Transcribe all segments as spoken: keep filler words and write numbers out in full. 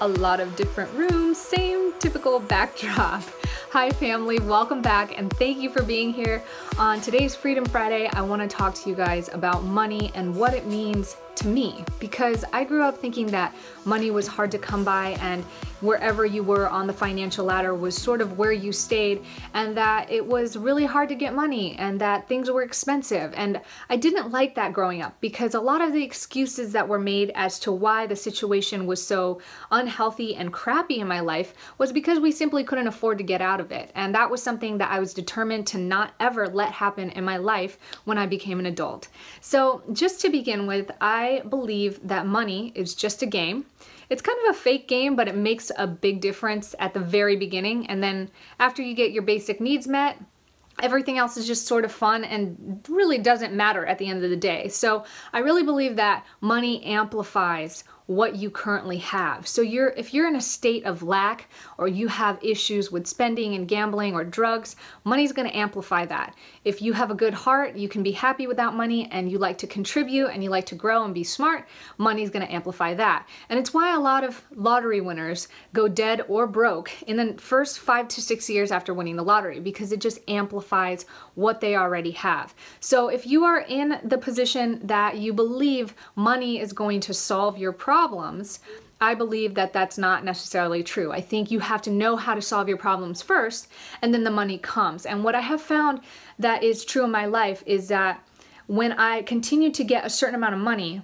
a lot of different rooms, same typical backdrop. Hi family, welcome back and thank you for being here. On today's Freedom Friday, I want to talk to you guys about money and what it means to me, because I grew up thinking that money was hard to come by and wherever you were on the financial ladder was sort of where you stayed, and that it was really hard to get money and that things were expensive. And I didn't like that growing up, because a lot of the excuses that were made as to why the situation was so unhealthy and crappy in my life was because we simply couldn't afford to get out of it. And that was something that I was determined to not ever let happen in my life when I became an adult. So just to begin with, I I believe that money is just a game. It's kind of a fake game, but it makes a big difference at the very beginning. And then after you get your basic needs met, everything else is just sort of fun and really doesn't matter at the end of the day. So I really believe that money amplifies what you currently have. So you're if you're in a state of lack, or you have issues with spending and gambling or drugs, money's gonna amplify that. If you have a good heart, you can be happy without money, and you like to contribute and you like to grow and be smart, money's gonna amplify that. And it's why a lot of lottery winners go dead or broke in the first five to six years after winning the lottery, because it just amplifies what they already have. So if you are in the position that you believe money is going to solve your problem, Problems, I believe that that's not necessarily true. I think you have to know how to solve your problems first, and then the money comes. And what I have found that is true in my life is that when I continue to get a certain amount of money,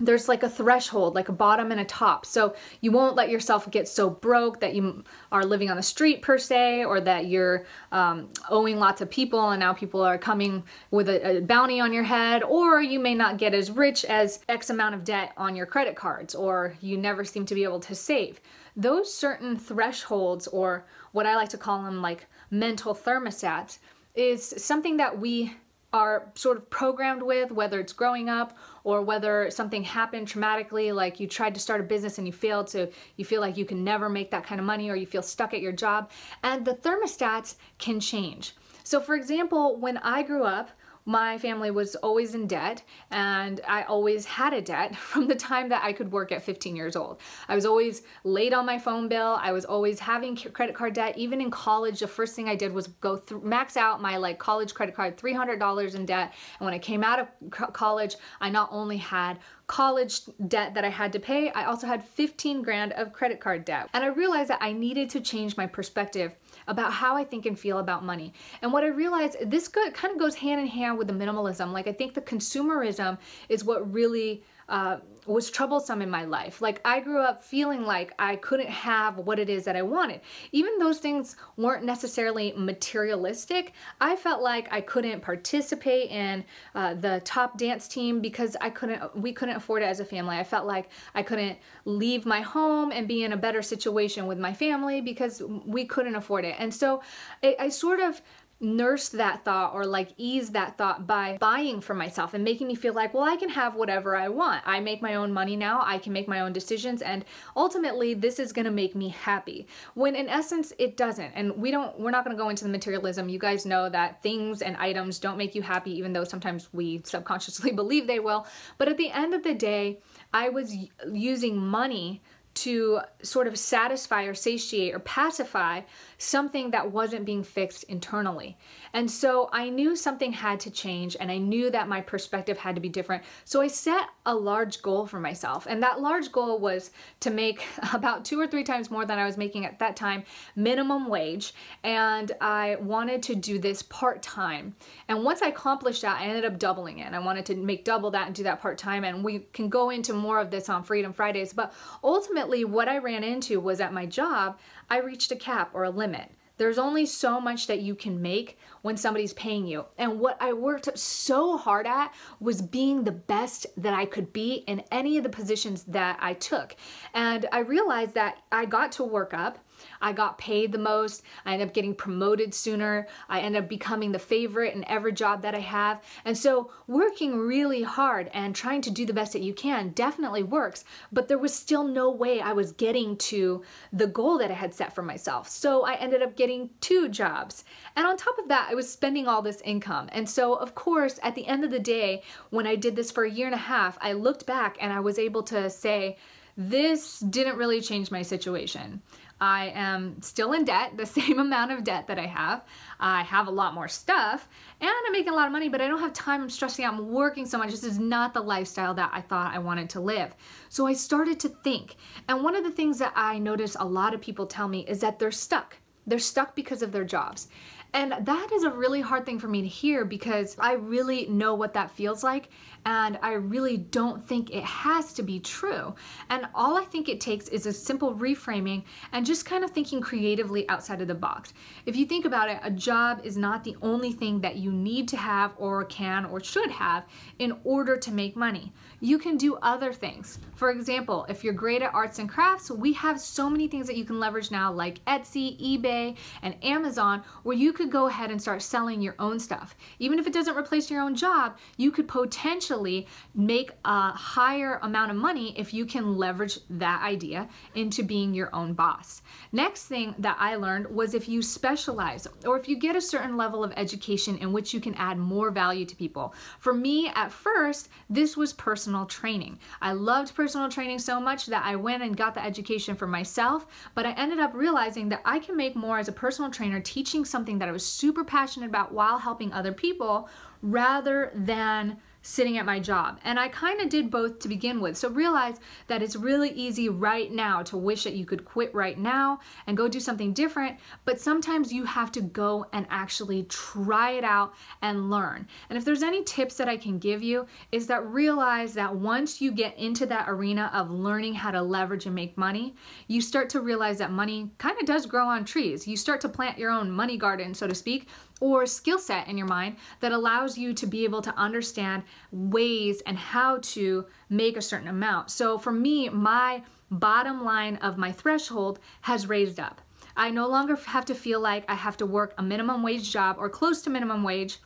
there's like a threshold, like a bottom and a top. So you won't let yourself get so broke that you are living on the street per se, or that you're um, owing lots of people and now people are coming with a, a bounty on your head, or you may not get as rich as X amount of debt on your credit cards, or you never seem to be able to save. Those certain thresholds, or what I like to call them like mental thermostats, is something that we are sort of programmed with, whether it's growing up or whether something happened traumatically, like you tried to start a business and you failed, so you feel like you can never make that kind of money, or you feel stuck at your job. And the thermostats can change. So for example, when I grew up, my family was always in debt, and I always had a debt from the time that I could work at fifteen years old. I was always late on my phone bill. I was always having credit card debt. Even in college, the first thing I did was go through, max out my like college credit card, three hundred dollars in debt. And when I came out of co- college, I not only had college debt that I had to pay, I also had fifteen grand of credit card debt. And I realized that I needed to change my perspective about how I think and feel about money. And what I realized, this good, kind of goes hand in hand with the minimalism. Like I think the consumerism is what really uh, was troublesome in my life. Like I grew up feeling like I couldn't have what it is that I wanted. Even those things weren't necessarily materialistic. I felt like I couldn't participate in uh, the top dance team because I couldn't, we couldn't afford it as a family. I felt like I couldn't leave my home and be in a better situation with my family because we couldn't afford it. And so it, I sort of nurse that thought, or like ease that thought, by buying for myself and making me feel like, well, I can have whatever I want. I make my own money now. I can make my own decisions. And ultimately this is going to make me happy, when in essence it doesn't. And we don't, we're not going to go into the materialism. You guys know that things and items don't make you happy, even though sometimes we subconsciously believe they will. But at the end of the day, I was using money to sort of satisfy or satiate or pacify something that wasn't being fixed internally. And so I knew something had to change, and I knew that my perspective had to be different. So I set a large goal for myself, and that large goal was to make about two or three times more than I was making at that time, minimum wage, and I wanted to do this part-time. And once I accomplished that, I ended up doubling it, and I wanted to make double that and do that part-time, and we can go into more of this on Freedom Fridays, but ultimately what I ran into was at my job, I reached a cap or a limit. There's only so much that you can make when somebody's paying you. And what I worked so hard at was being the best that I could be in any of the positions that I took. And I realized that I got to work up, I got paid the most, I ended up getting promoted sooner, I ended up becoming the favorite in every job that I have. And so working really hard and trying to do the best that you can definitely works, but there was still no way I was getting to the goal that I had set for myself. So I ended up getting two jobs. And on top of that, I was spending all this income. And so of course, at the end of the day, when I did this for a year and a half, I looked back and I was able to say, This didn't really change my situation. I am still in debt, the same amount of debt that I have. I have a lot more stuff and I'm making a lot of money, but I don't have time. I'm stressing out. I'm working so much. This is not the lifestyle that I thought I wanted to live. So I started to think. And one of the things that I notice a lot of people tell me is that they're stuck. They're stuck because of their jobs. And that is a really hard thing for me to hear because I really know what that feels like, and I really don't think it has to be true. And all I think it takes is a simple reframing and just kind of thinking creatively outside of the box. If you think about it, a job is not the only thing that you need to have or can or should have in order to make money. You can do other things. For example, if you're great at arts and crafts, we have so many things that you can leverage now, like Etsy, eBay, and Amazon, where you could go ahead and start selling your own stuff. Even if it doesn't replace your own job, you could potentially make a higher amount of money if you can leverage that idea into being your own boss. Next thing that I learned was if you specialize, or if you get a certain level of education in which you can add more value to people. For me, at first, this was personal training. I loved personal training so much that I went and got the education for myself, but I ended up realizing that I can make more as a personal trainer teaching something that I was super passionate about while helping other people, rather than sitting at my job. And I kind of did both to begin with. So realize that it's really easy right now to wish that you could quit right now and go do something different, but sometimes you have to go and actually try it out and learn. And if there's any tips that I can give you, is that realize that once you get into that arena of learning how to leverage and make money, you start to realize that money kind of does grow on trees. You start to plant your own money garden, so to speak, or skill set in your mind that allows you to be able to understand ways and how to make a certain amount. So for me, my bottom line of my threshold has raised up. I no longer have to feel like I have to work a minimum wage job or close to minimum wage.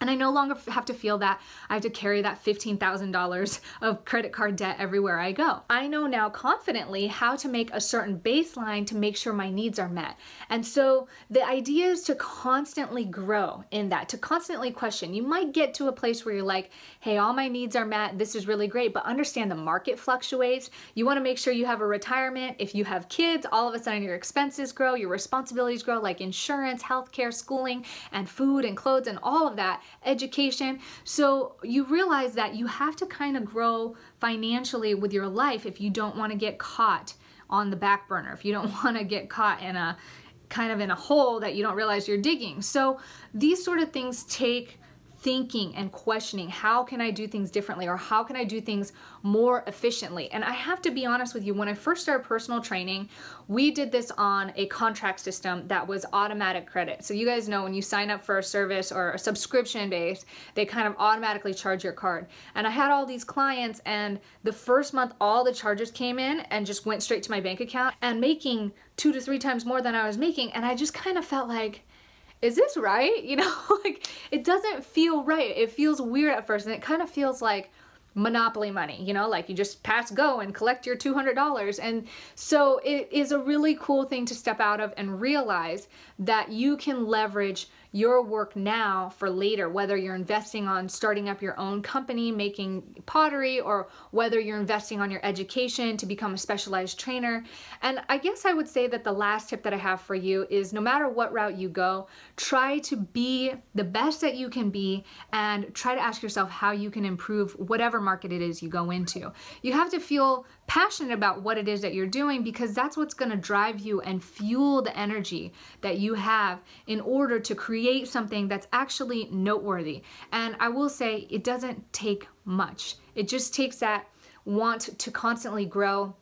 And I no longer have to feel that I have to carry that fifteen thousand dollars of credit card debt everywhere I go. I know now confidently how to make a certain baseline to make sure my needs are met. And so the idea is to constantly grow in that, to constantly question. You might get to a place where you're like, hey, all my needs are met. This is really great, but understand the market fluctuates. You want to make sure you have a retirement. If you have kids, all of a sudden your expenses grow, your responsibilities grow, like insurance, healthcare, schooling, and food and clothes and all of that. Education. So you realize that you have to kind of grow financially with your life if you don't want to get caught on the back burner, if you don't want to get caught in a kind of in a hole that you don't realize you're digging. So these sort of things take thinking and questioning. How can I do things differently, or how can I do things more efficiently? And I have to be honest with you, when I first started personal training, we did this on a contract system that was automatic credit. So you guys know when you sign up for a service or a subscription base, they kind of automatically charge your card. And I had all these clients, and the first month all the charges came in and just went straight to my bank account, and making two to three times more than I was making. And I just kind of felt like, is this right? You know, like it doesn't feel right. It feels weird at first, and it kind of feels like Monopoly money, you know, like you just pass go and collect your two hundred dollars. And so it is a really cool thing to step out of and realize that you can leverage your work now for later, whether you're investing on starting up your own company, making pottery, or whether you're investing on your education to become a specialized trainer. And I guess I would say that the last tip that I have for you is no matter what route you go, try to be the best that you can be and try to ask yourself how you can improve whatever market it is you go into. You have to feel passionate about what it is that you're doing, because that's what's going to drive you and fuel the energy that you have in order to create something that's actually noteworthy. And I will say it doesn't take much. It just takes that want to constantly grow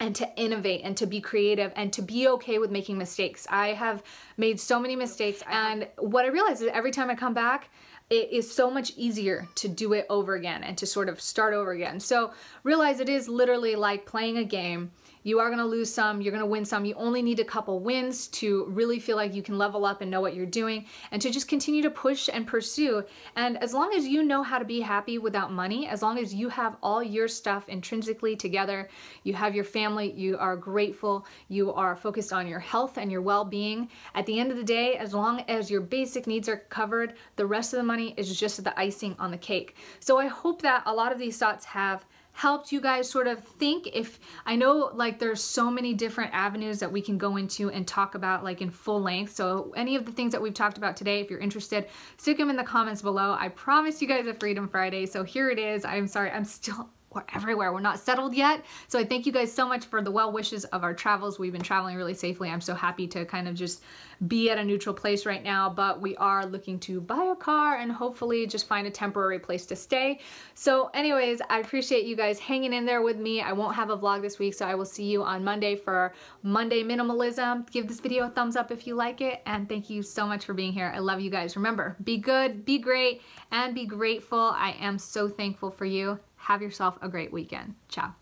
and to innovate and to be creative and to be okay with making mistakes. I have made so many mistakes, and what I realize is every time I come back, it is so much easier to do it over again and to sort of start over again. So realize it is literally like playing a game. You are gonna lose some, you're gonna win some. You only need a couple wins to really feel like you can level up and know what you're doing, and to just continue to push and pursue. And as long as you know how to be happy without money, as long as you have all your stuff intrinsically together, you have your family, you are grateful, you are focused on your health and your well-being, at the end of the day, as long as your basic needs are covered, the rest of the money is just the icing on the cake. So I hope that a lot of these thoughts have helped you guys sort of think. If I know, like, there's so many different avenues that we can go into and talk about, like, in full length. So any of the things that we've talked about today, if you're interested, stick them in the comments below. I promised you guys a Freedom Friday, so here it is. I'm sorry, I'm still, we're everywhere. We're not settled yet. So I thank you guys so much for the well wishes of our travels. We've been traveling really safely. I'm so happy to kind of just be at a neutral place right now, but we are looking to buy a car and hopefully just find a temporary place to stay. So anyways, I appreciate you guys hanging in there with me. I won't have a vlog this week, so I will see you on Monday for Monday Minimalism. Give this video a thumbs up if you like it, and thank you so much for being here. I love you guys. Remember, be good, be great, and be grateful. I am so thankful for you. Have yourself a great weekend. Ciao.